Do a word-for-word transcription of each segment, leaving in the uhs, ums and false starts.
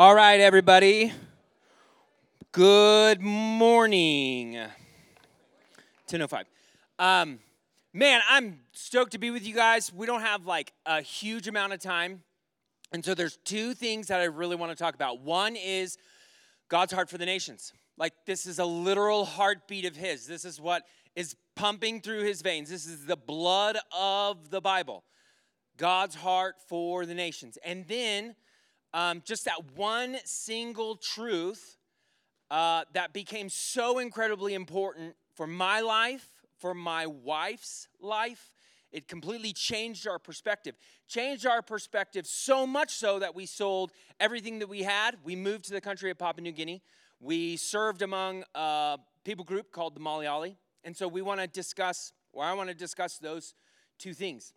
All right, everybody. Good morning. ten oh five. Um, man, I'm stoked to be with you guys. We don't have like a huge amount of time. And so there's two things that I really want to talk about. One is God's heart for the nations. Like, this is a literal heartbeat of his. This is what is pumping through his veins. This is the blood of the Bible. God's heart for the nations. And then Um, just that one single truth uh, that became so incredibly important for my life, for my wife's life. It completely changed our perspective. Changed our perspective so much so that we sold everything that we had. We moved to the country of Papua New Guinea. We served among a people group called the Malayali. And so we want to discuss, or I want to discuss those two things.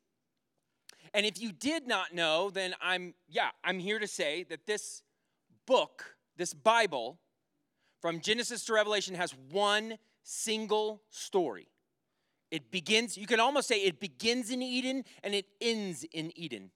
And if you did not know, then I'm, yeah, I'm here to say that this book, this Bible, from Genesis to Revelation, has one single story. It begins, you can almost say it begins in Eden and it ends in Eden.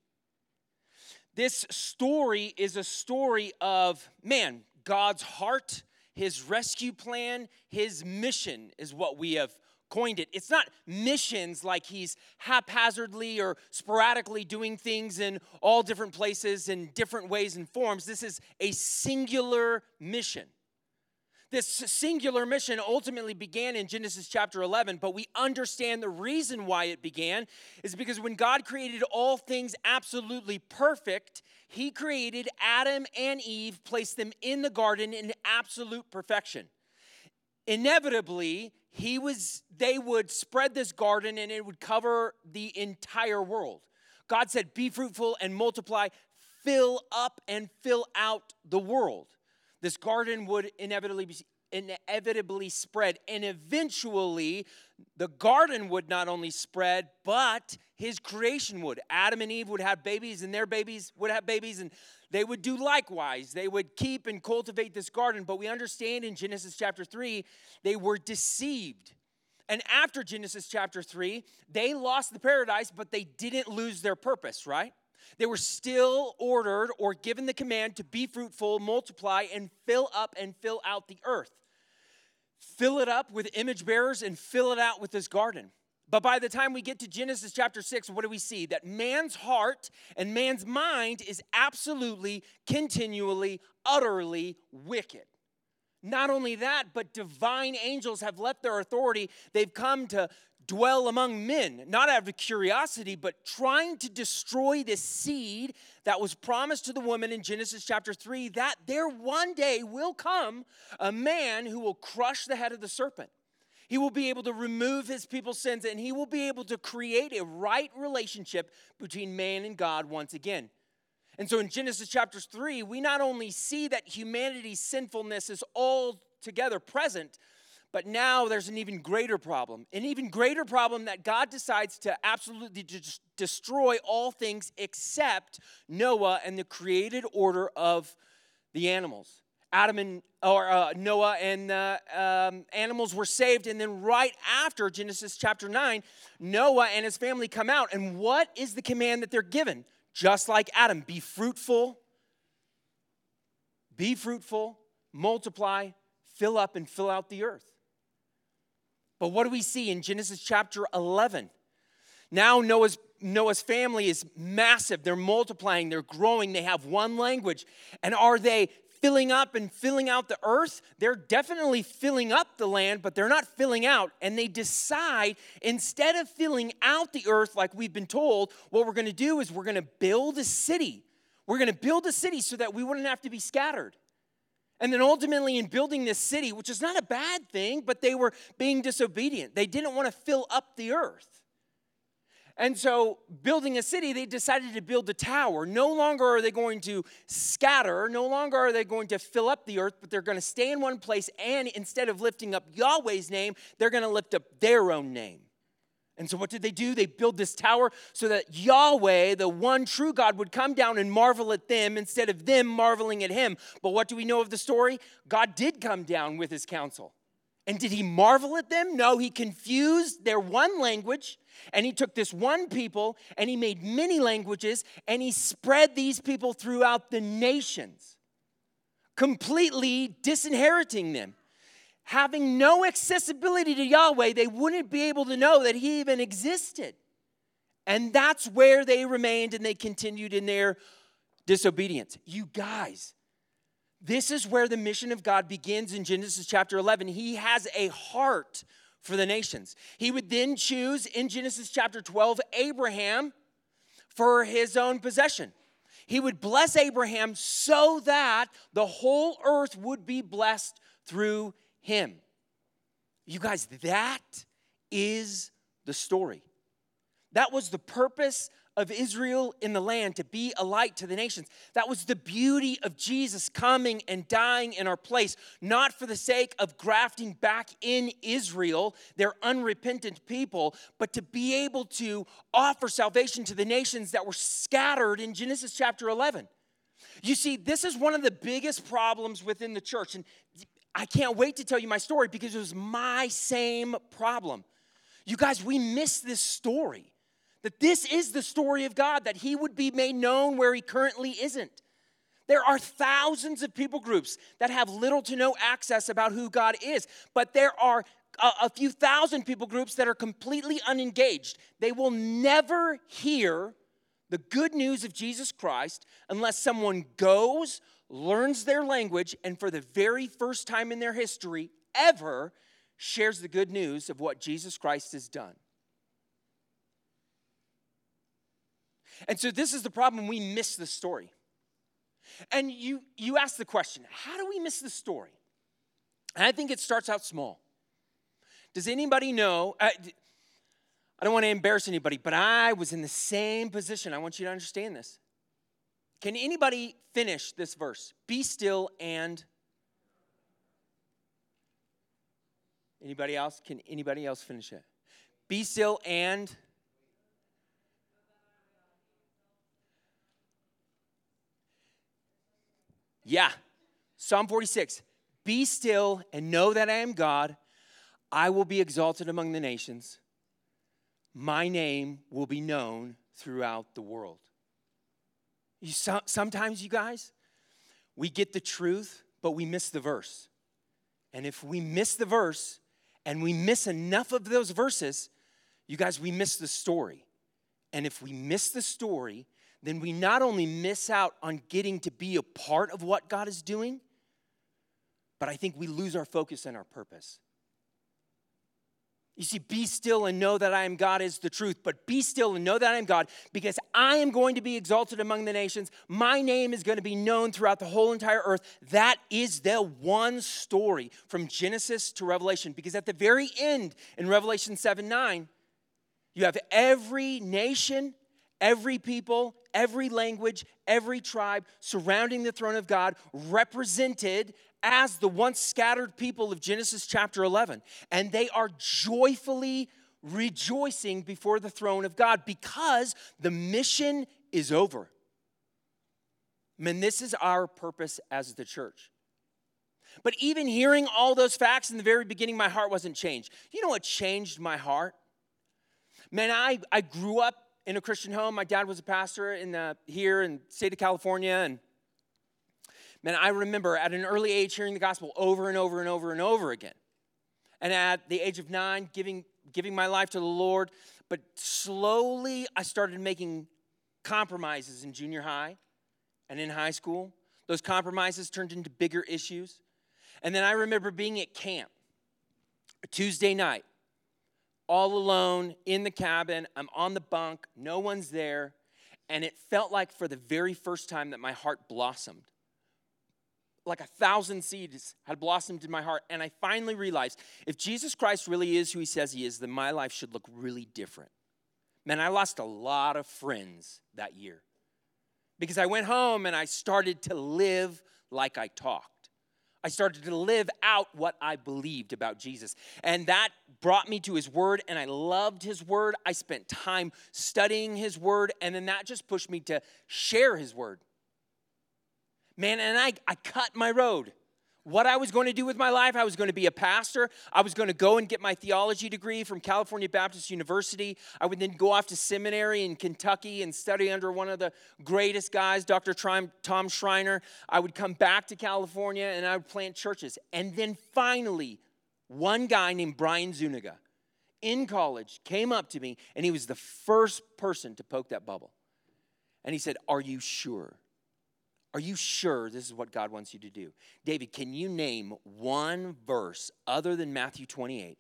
This story is a story of, man, God's heart, his rescue plan, his mission is what we have coined it. It's not missions like he's haphazardly or sporadically doing things in all different places in different ways and forms. This is a singular mission. This singular mission ultimately began in Genesis chapter eleven, but we understand the reason why it began is because when God created all things absolutely perfect, he created Adam and Eve, placed them in the garden in absolute perfection. Inevitably, He was, they would spread this garden and it would cover the entire world. God said, be fruitful and multiply, fill up and fill out the world. This garden would inevitably be, inevitably spread. And eventually, the garden would not only spread, but his creation would. Adam and Eve would have babies and their babies would have babies and they would do likewise. They would keep and cultivate this garden. But we understand in Genesis chapter three, they were deceived. And after Genesis chapter three, they lost the paradise, but they didn't lose their purpose, right? They were still ordered or given the command to be fruitful, multiply, and fill up and fill out the earth. Fill it up with image bearers and fill it out with this garden. But by the time we get to Genesis chapter six, what do we see? That man's heart and man's mind is absolutely, continually, utterly wicked. Not only that, but divine angels have left their authority. They've come to dwell among men, not out of curiosity, but trying to destroy this seed that was promised to the woman in Genesis chapter three, that there one day will come a man who will crush the head of the serpent. He will be able to remove his people's sins, and he will be able to create a right relationship between man and God once again. And so in Genesis chapter three, we not only see that humanity's sinfulness is altogether present, but now there's an even greater problem, an even greater problem that God decides to absolutely de- destroy all things except Noah and the created order of the animals. Adam and or uh, Noah and uh, um, animals were saved, and then right after Genesis chapter nine, Noah and his family come out, and what is the command that they're given? Just like Adam, be fruitful, be fruitful, multiply, fill up and fill out the earth. But what do we see in Genesis chapter eleven? Now Noah's, Noah's family is massive. They're multiplying. They're growing. They have one language. And are they filling up and filling out the earth? They're definitely filling up the land, but they're not filling out. And they decide, instead of filling out the earth like we've been told, what we're going to do is we're going to build a city. We're going to build a city so that we wouldn't have to be scattered. And then ultimately in building this city, which is not a bad thing, but they were being disobedient. They didn't want to fill up the earth. And so building a city, they decided to build a tower. No longer are they going to scatter. No longer are they going to fill up the earth, but they're going to stay in one place. And instead of lifting up Yahweh's name, they're going to lift up their own name. And so what did they do? They build this tower so that Yahweh, the one true God, would come down and marvel at them instead of them marveling at him. But what do we know of the story? God did come down with his counsel. And did he marvel at them? No, he confused their one language, and he took this one people, and he made many languages, and he spread these people throughout the nations. completely disinheriting them. Having no accessibility to Yahweh, they wouldn't be able to know that he even existed. And that's where they remained and they continued in their disobedience. You guys, this is where the mission of God begins in Genesis chapter eleven. He has a heart for the nations. He would then choose in Genesis chapter twelve, Abraham for his own possession. He would bless Abraham so that the whole earth would be blessed through him. You guys, that is the story. That was the purpose of Israel in the land, to be a light to the nations. That was the beauty of Jesus coming and dying in our place, not for the sake of grafting back in Israel, their unrepentant people, but to be able to offer salvation to the nations that were scattered in Genesis chapter eleven. You see, this is one of the biggest problems within the church, and I can't wait to tell you my story because it was my same problem. You guys, we miss this story. That this is the story of God, that he would be made known where he currently isn't. There are thousands of people groups that have little to no access about who God is, but there are a, a few thousand people groups that are completely unengaged. They will never hear the good news of Jesus Christ unless someone goes, learns their language, and for the very first time in their history ever shares the good news of what Jesus Christ has done. And so this is the problem. We miss the story. And you you ask the question, how do we miss the story? And I think it starts out small. Does anybody know? I, I don't want to embarrass anybody, but I was in the same position. I want you to understand this. Can anybody finish this verse? Be still and... Anybody else? Can anybody else finish it? Be still and... Yeah, Psalm forty-six, be still and know that I am God. I will be exalted among the nations. My name will be known throughout the world. You so, sometimes, you guys, we get the truth, but we miss the verse. And if we miss the verse and we miss enough of those verses, you guys, we miss the story. And if we miss the story, then we not only miss out on getting to be a part of what God is doing, but I think we lose our focus and our purpose. You see, be still and know that I am God is the truth, but be still and know that I am God because I am going to be exalted among the nations. My name is going to be known throughout the whole entire earth. That is the one story from Genesis to Revelation, because at the very end in Revelation seven nine, you have every nation, every people, every language, every tribe surrounding the throne of God, represented as the once scattered people of Genesis chapter eleven. And they are joyfully rejoicing before the throne of God because the mission is over. Man, this is our purpose as the church. But even hearing all those facts in the very beginning, my heart wasn't changed. You know what changed my heart? Man, I, I grew up in a Christian home. My dad was a pastor in the, here in the state of California. And man, I remember at an early age hearing the gospel over and over and over and over again. And at the age of nine, giving giving my life to the Lord. But slowly I started making compromises in junior high and in high school. Those compromises turned into bigger issues. And then I remember being at camp a Tuesday night, all alone in the cabin. I'm on the bunk. No one's there. And it felt like for the very first time that my heart blossomed. Like a thousand seeds had blossomed in my heart. And I finally realized, if Jesus Christ really is who he says he is, then my life should look really different. Man, I lost a lot of friends that year because I went home and I started to live like I talk. I started to live out what I believed about Jesus. And that brought me to his word, and I loved his word. I spent time studying his word, and then that just pushed me to share his word. Man, and I, I cut my road what I was going to do with my life. I was going to be a pastor. I was going to go and get my theology degree from California Baptist University. I would then go off to seminary in Kentucky and study under one of the greatest guys, Doctor Tom Schreiner. I would come back to California, and I would plant churches. And then finally, one guy named Brian Zuniga in college came up to me, and he was the first person to poke that bubble. And he said, "Are you sure? Are you sure this is what God wants you to do? David, can you name one verse other than Matthew twenty-eight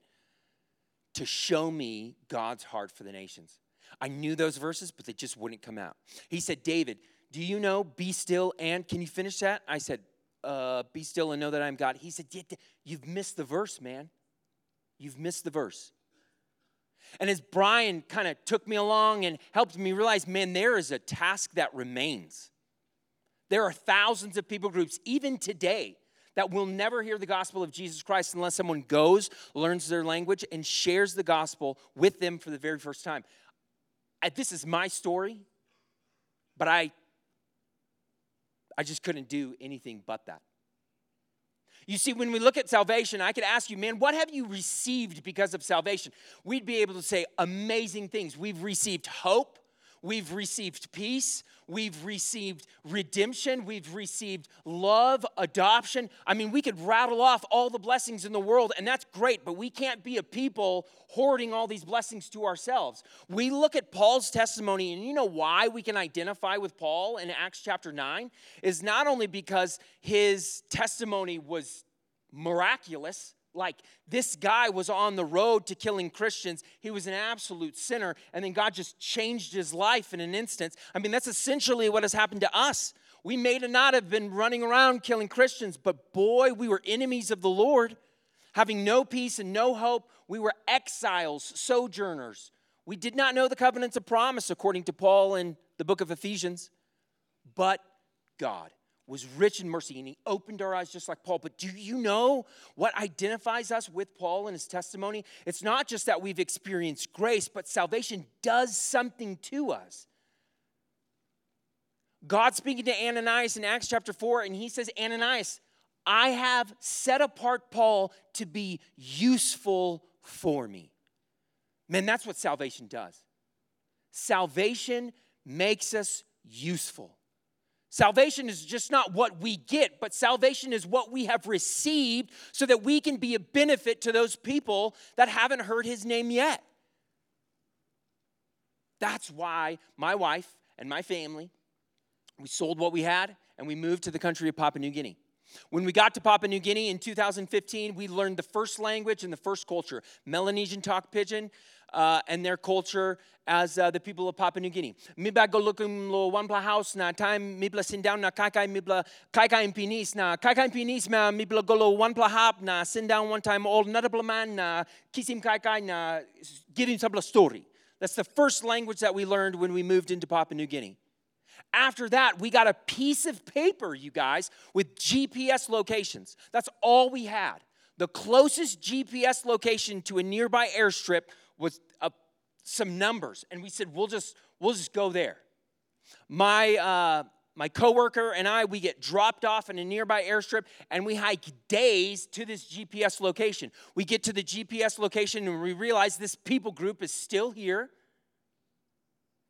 to show me God's heart for the nations?" I knew those verses, but they just wouldn't come out. He said, "David, do you know, be still and," can you finish that? I said, uh, "Be still and know that I am God." He said, "You've missed the verse, man. You've missed the verse." And as Brian kind of took me along and helped me realize, man, there is a task that remains. There are thousands of people groups, even today, that will never hear the gospel of Jesus Christ unless someone goes, learns their language, and shares the gospel with them for the very first time. This is my story, but I, I just couldn't do anything but that. You see, when we look at salvation, I could ask you, man, what have you received because of salvation? We'd be able to say amazing things. We've received hope. We've received peace, we've received redemption, we've received love, adoption. I mean, we could rattle off all the blessings in the world, and that's great, but we can't be a people hoarding all these blessings to ourselves. We look at Paul's testimony, and you know why we can identify with Paul in Acts chapter nine? Is not only because his testimony was miraculous. Like, this guy was on the road to killing Christians. He was an absolute sinner, and then God just changed his life in an instance. I mean, that's essentially what has happened to us. We may not have been running around killing Christians, but boy, we were enemies of the Lord, having no peace and no hope. We were exiles, sojourners. We did not know the covenants of promise, according to Paul in the book of Ephesians, but God was rich in mercy, and he opened our eyes just like Paul. But do you know what identifies us with Paul and his testimony? It's not just that we've experienced grace, but salvation does something to us. God speaking to Ananias in Acts chapter four, and he says, "Ananias, I have set apart Paul to be useful for me." Man, that's what salvation does. Salvation makes us useful. Salvation is just not what we get, but salvation is what we have received so that we can be a benefit to those people that haven't heard his name yet. That's why my wife and my family, we sold what we had and we moved to the country of Papua New Guinea. When we got to Papua New Guinea in two thousand fifteen, we learned the first language and the first culture, Melanesian Tok Pisin, uh, and their culture as uh, the people of Papua New Guinea. Mibla go lookum lo wanpla house na time mibla sin down na kaikai mibla kaikai pinis na kaikai pinis ma mibla go lo wanpla hap na sin down one time old notable man na kisim kaikai na give him sabla story. That's the first language that we learned when we moved into Papua New Guinea. After that, we got a piece of paper, you guys, with G P S locations. That's all we had. The closest G P S location to a nearby airstrip was uh, some numbers, and we said, "We'll just, we'll just go there." My uh, my coworker and I, we get dropped off in a nearby airstrip, and we hike days to this G P S location. We get to the G P S location, and we realize this people group is still here.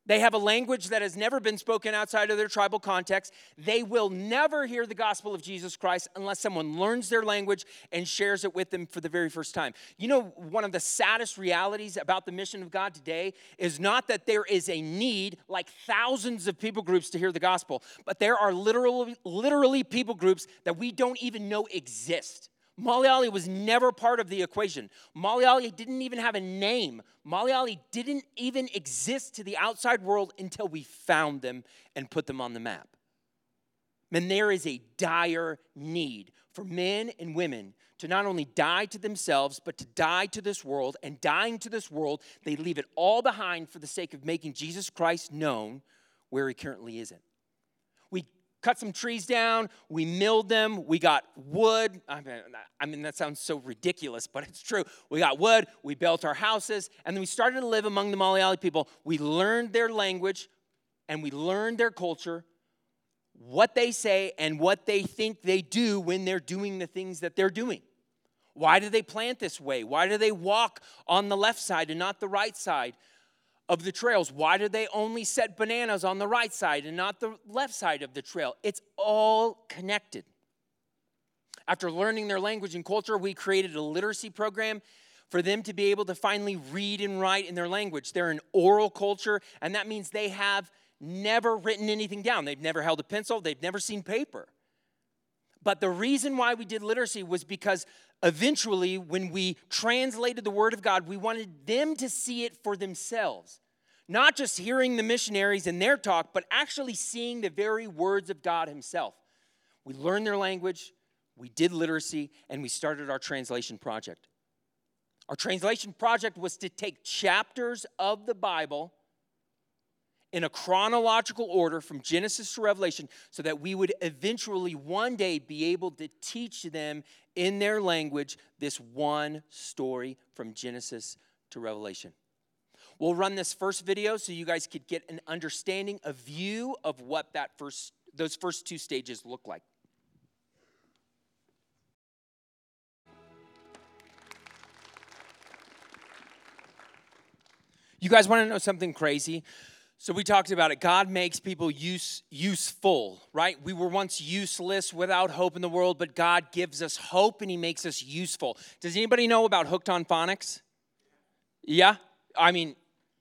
They have a language that has never been spoken outside of their tribal context. They will never hear the gospel of Jesus Christ unless someone learns their language and shares it with them for the very first time. You know, one of the saddest realities about the mission of God today is not that there is a need, like thousands of people groups, to hear the gospel, but there are literally, literally people groups that we don't even know exist. Malayali was never part of the equation. Malayali didn't even have a name. Malayali didn't even exist to the outside world until we found them and put them on the map. And there is a dire need for men and women to not only die to themselves, but to die to this world. And dying to this world, they leave it all behind for the sake of making Jesus Christ known where he currently isn't. Cut some trees down, we milled them, we got wood. I mean, I mean, that sounds so ridiculous, but it's true. We got wood, we built our houses, and then we started to live among the Malayali people. We learned their language, and we learned their culture, what they say and what they think they do when they're doing the things that they're doing. Why do they plant this way? Why do they walk on the left side and not the right side of the trails? Why do they only set bananas on the right side and not the left side of the trail? It's all connected. After learning their language and culture, we created a literacy program for them to be able to finally read and write in their language. They're an oral culture, and that means they have never written anything down. They've never held a pencil. They've never seen paper. But the reason why we did literacy was because eventually when we translated the Word of God, we wanted them to see it for themselves. Not just hearing the missionaries and their talk, but actually seeing the very words of God himself. We learned their language, we did literacy, and we started our translation project. Our translation project was to take chapters of the Bible in a chronological order from Genesis to Revelation so that we would eventually one day be able to teach them in their language this one story from Genesis to Revelation. We'll run this first video so you guys could get an understanding, a view of what that first, those first two stages look like. You guys want to know something crazy? So we talked about it. God makes people use, useful, right? We were once useless, without hope in the world, but God gives us hope and he makes us useful. Does anybody know about Hooked on Phonics? Yeah? I mean,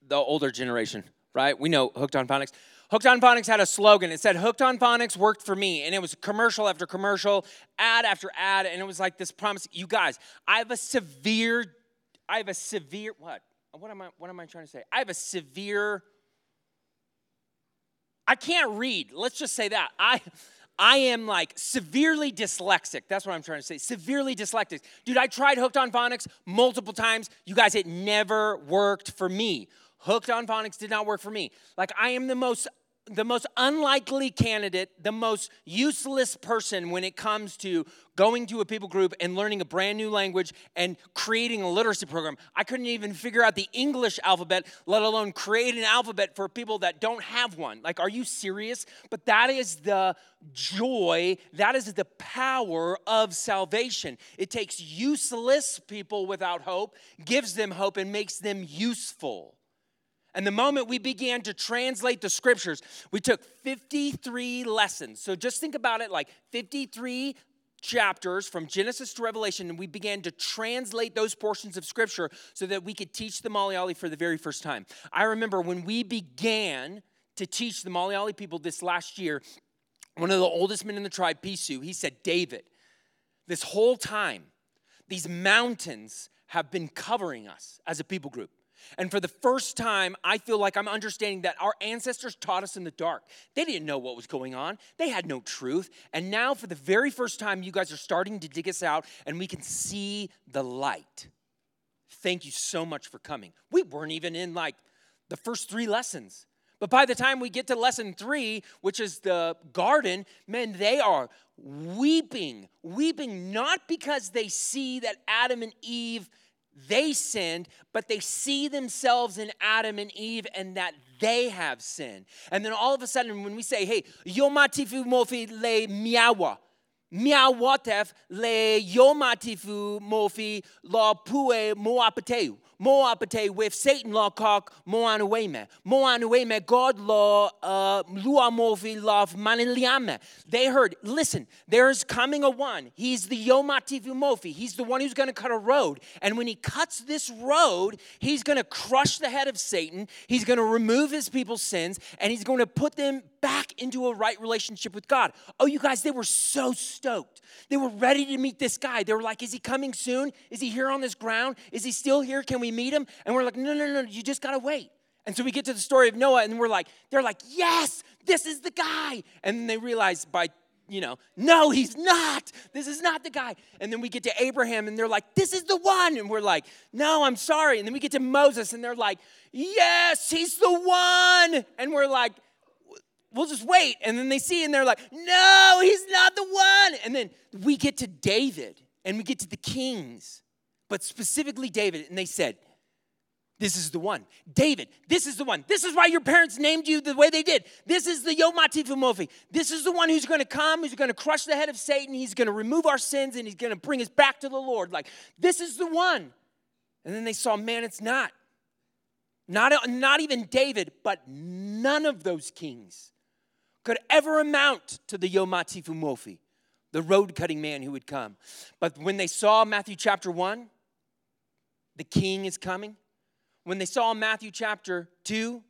the older generation, right? We know Hooked on Phonics. Hooked on Phonics had a slogan. It said, "Hooked on Phonics worked for me." And it was commercial after commercial, ad after ad, and it was like this promise. You guys, I have a severe, I have a severe, what? What am I, what am I trying to say? I have a severe, I can't read. Let's just say that. I, I am like severely dyslexic. That's what I'm trying to say. Severely dyslexic. Dude, I tried Hooked on Phonics multiple times. You guys, it never worked for me. Hooked on Phonics did not work for me. Like, I am the most, the most unlikely candidate, the most useless person when it comes to going to a people group and learning a brand new language and creating a literacy program. I couldn't even figure out the English alphabet, let alone create an alphabet for people that don't have one. Like, are you serious? But that is the joy, that is the power of salvation. It takes useless people without hope, gives them hope, and makes them useful. And the moment we began to translate the scriptures, we took fifty-three lessons. So just think about it, like fifty-three chapters from Genesis to Revelation, and we began to translate those portions of scripture so that we could teach the Malayali for the very first time. I remember when we began to teach the Malayali people this last year, one of the oldest men in the tribe, Pisu, he said, "David, this whole time, these mountains have been covering us as a people group. And for the first time, I feel like I'm understanding that our ancestors taught us in the dark. They didn't know what was going on. They had no truth. And now for the very first time, you guys are starting to dig us out and we can see the light. Thank you so much for coming." We weren't even in like the first three lessons. But by the time we get to lesson three, which is the garden, man, they are weeping, weeping not because they see that Adam and Eve they sinned, but they see themselves in Adam and Eve and that they have sinned. And then all of a sudden when we say, hey, Yomatifu Mofi le miawa, miawatef le Yomatifu Mofi la pue moapateu, moapateu with Satan la kok moanueme, moanueme God la lua mofi la maniliame. They heard, listen, there's coming a one. He's the Yomatifu Mofi. He's the one who's going to cut a road. And when he cuts this road, he's going to crush the head of Satan. He's going to remove his people's sins and he's going to put them back into a right relationship with God. Oh, you guys, they were so stoked. They were ready to meet this guy. They were like, is he coming soon? Is he here on this ground? Is he still here? Can we meet him? And we're like, no, no, no, you just got to wait. And so we get to the story of Noah and we're like, they're like, yes, this is the guy. And then they realize by, you know, no, he's not. This is not the guy. And then we get to Abraham and they're like, this is the one. And we're like, no, I'm sorry. And then we get to Moses and they're like, yes, he's the one. And we're like, we'll just wait. And then they see and they're like, no, he's not the one. And then we get to David and we get to the kings, but specifically David. And they said, This is the one. David, this is the one. This is why your parents named you the way they did. This is the Yomatifu Mofi. This is the one who's going to come, who's going to crush the head of Satan. He's going to remove our sins, and he's going to bring us back to the Lord. Like, this is the one. And then they saw, man, it's not. Not, not even David, but none of those kings could ever amount to the Yomatifu Mofi, the road-cutting man who would come. But when they saw Matthew chapter one, the king is coming. When they saw Matthew chapter two,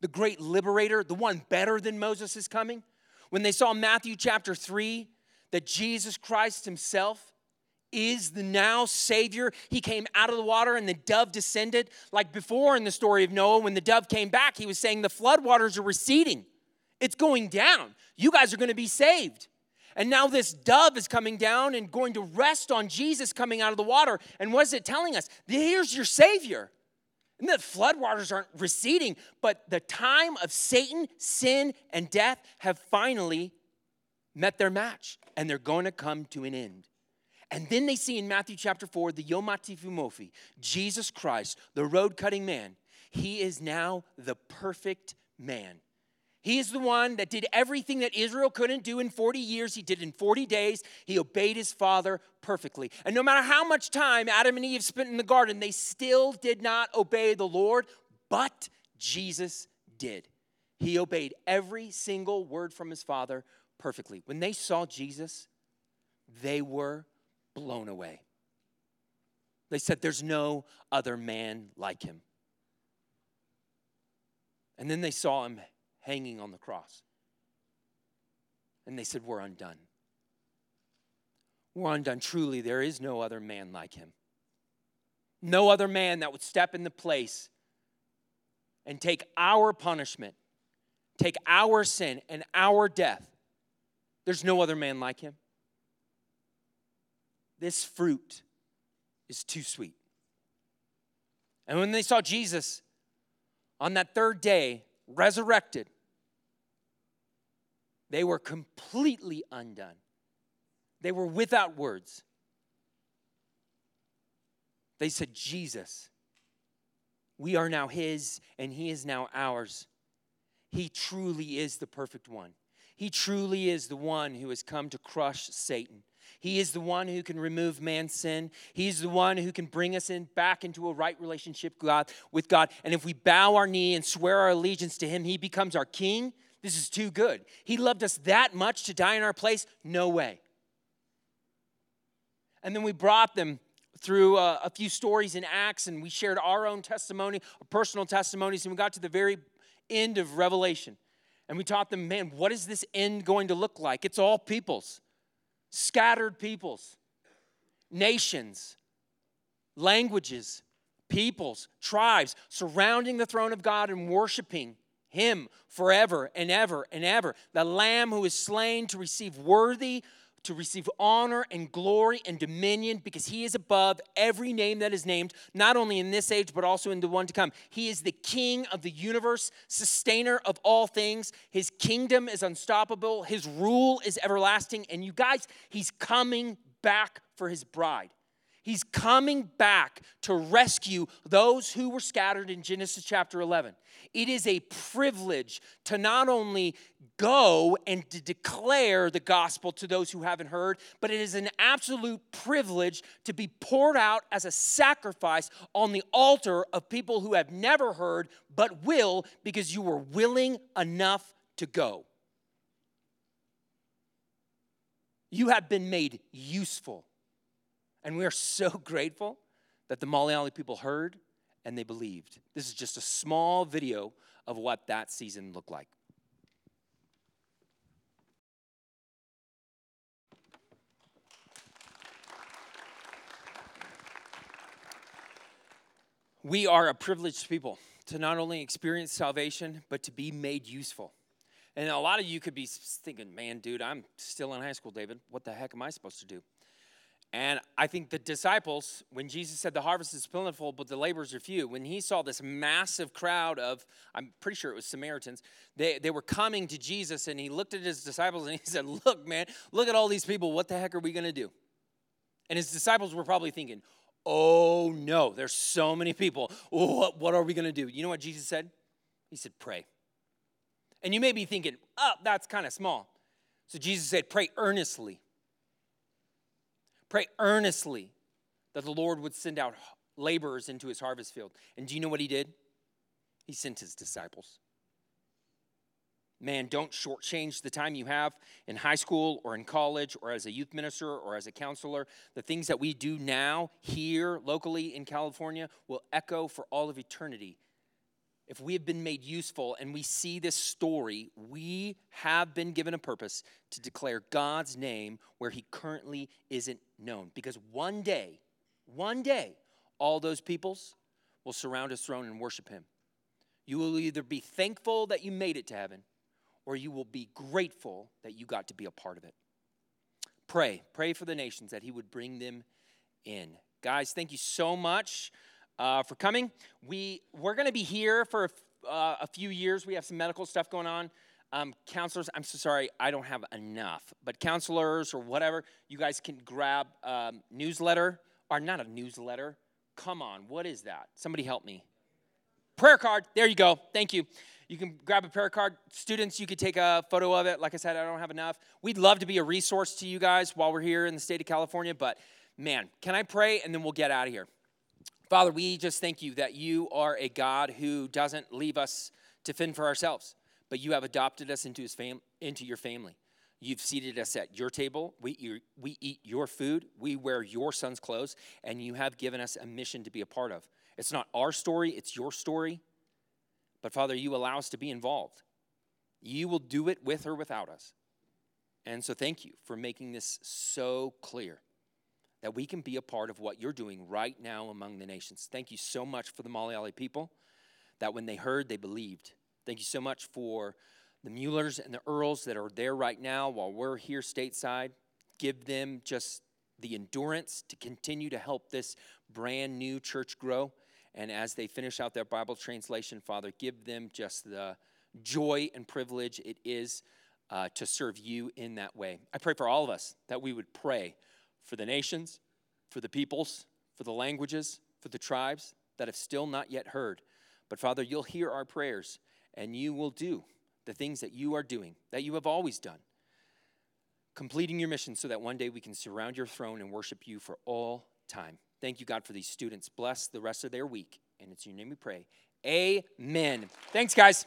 the great liberator, the one better than Moses, is coming. When they saw Matthew chapter three, that Jesus Christ himself is the now Savior. He came out of the water and the dove descended. Like before in the story of Noah, when the dove came back, he was saying the floodwaters are receding. It's going down. You guys are going to be saved. And now this dove is coming down and going to rest on Jesus coming out of the water. And what is it telling us? Here's your Savior. And the floodwaters aren't receding, but the time of Satan, sin, and death have finally met their match, and they're going to come to an end. And then they see in Matthew chapter four, the Yomatifu Mofi, Jesus Christ, the road-cutting man. He is now the perfect man. He is the one that did everything that Israel couldn't do in forty years. He did in forty days. He obeyed his father perfectly. And no matter how much time Adam and Eve spent in the garden, they still did not obey the Lord, but Jesus did. He obeyed every single word from his father perfectly. When they saw Jesus, they were blown away. They said, there's no other man like him. And then they saw him hanging on the cross. And they said, we're undone. We're undone. Truly, there is no other man like him. No other man that would step in the place and take our punishment, take our sin and our death. There's no other man like him. This fruit is too sweet. And when they saw Jesus on that third day, resurrected, they were completely undone. They were without words. They said, Jesus, we are now his and he is now ours. He truly is the perfect one. He truly is the one who has come to crush Satan. He is the one who can remove man's sin. He's the one who can bring us in back into a right relationship with God. And if we bow our knee and swear our allegiance to him, he becomes our king. This is too good. He loved us that much to die in our place? No way. And then we brought them through a, a few stories in Acts, and we shared our own testimony, our personal testimonies, and we got to the very end of Revelation. And we taught them, man, what is this end going to look like? It's all peoples. Scattered peoples, nations, languages, peoples, tribes, surrounding the throne of God and worshiping him forever and ever and ever. The Lamb who is slain to receive worthy, to receive honor and glory and dominion, because he is above every name that is named, not only in this age, but also in the one to come. He is the King of the universe, sustainer of all things. His kingdom is unstoppable. His rule is everlasting. And you guys, he's coming back for his bride. He's coming back to rescue those who were scattered in Genesis chapter eleven. It is a privilege to not only go and to declare the gospel to those who haven't heard, but it is an absolute privilege to be poured out as a sacrifice on the altar of people who have never heard but will, because you were willing enough to go. You have been made useful. And we are so grateful that the Malayali people heard and they believed. This is just a small video of what that season looked like. We are a privileged people to not only experience salvation, but to be made useful. And a lot of you could be thinking, man, dude, I'm still in high school, David. What the heck am I supposed to do? And I think the disciples, when Jesus said the harvest is plentiful, but the laborers are few, when he saw this massive crowd of, I'm pretty sure it was Samaritans, they, they were coming to Jesus, and he looked at his disciples and he said, look, man, look at all these people. What the heck are we going to do? And his disciples were probably thinking, oh no, there's so many people. Oh, what are we going to do? You know what Jesus said? He said, pray. And you may be thinking, oh, that's kind of small. So Jesus said, pray earnestly. Pray earnestly that the Lord would send out laborers into his harvest field. And do you know what he did? He sent his disciples. Man, don't shortchange the time you have in high school or in college or as a youth minister or as a counselor. The things that we do now here locally in California will echo for all of eternity. If we have been made useful and we see this story, we have been given a purpose to declare God's name where he currently isn't known. Because one day, one day, all those peoples will surround his throne and worship him. You will either be thankful that you made it to heaven, or you will be grateful that you got to be a part of it. Pray. Pray for the nations that he would bring them in. Guys, thank you so much. Uh, for coming. We, we're going to be here for uh, a few years. We have some medical stuff going on. Um, counselors, I'm so sorry, I don't have enough. But counselors or whatever, you guys can grab a um, newsletter. Or not a newsletter. Come on, what is that? Somebody help me. Prayer card. There you go. Thank you. You can grab a prayer card. Students, you could take a photo of it. Like I said, I don't have enough. We'd love to be a resource to you guys while we're here in the state of California. But, man, can I pray and then we'll get out of here? Father, we just thank you that you are a God who doesn't leave us to fend for ourselves, but you have adopted us into his fam- into your family. You've seated us at your table. We eat, we eat your food. We wear your son's clothes, and you have given us a mission to be a part of. It's not our story. It's your story. But, Father, you allow us to be involved. You will do it with or without us. And so thank you for making this so clear, that we can be a part of what you're doing right now among the nations. Thank you so much for the Malayali people, that when they heard, they believed. Thank you so much for the Muellers and the Earls that are there right now while we're here stateside. Give them just the endurance to continue to help this brand new church grow. And as they finish out their Bible translation, Father, give them just the joy and privilege it is uh, to serve you in that way. I pray for all of us that we would pray for the nations, for the peoples, for the languages, for the tribes that have still not yet heard. But, Father, you'll hear our prayers, and you will do the things that you are doing, that you have always done, completing your mission so that one day we can surround your throne and worship you for all time. Thank you, God, for these students. Bless the rest of their week, and it's in your name we pray. Amen. Thanks, guys.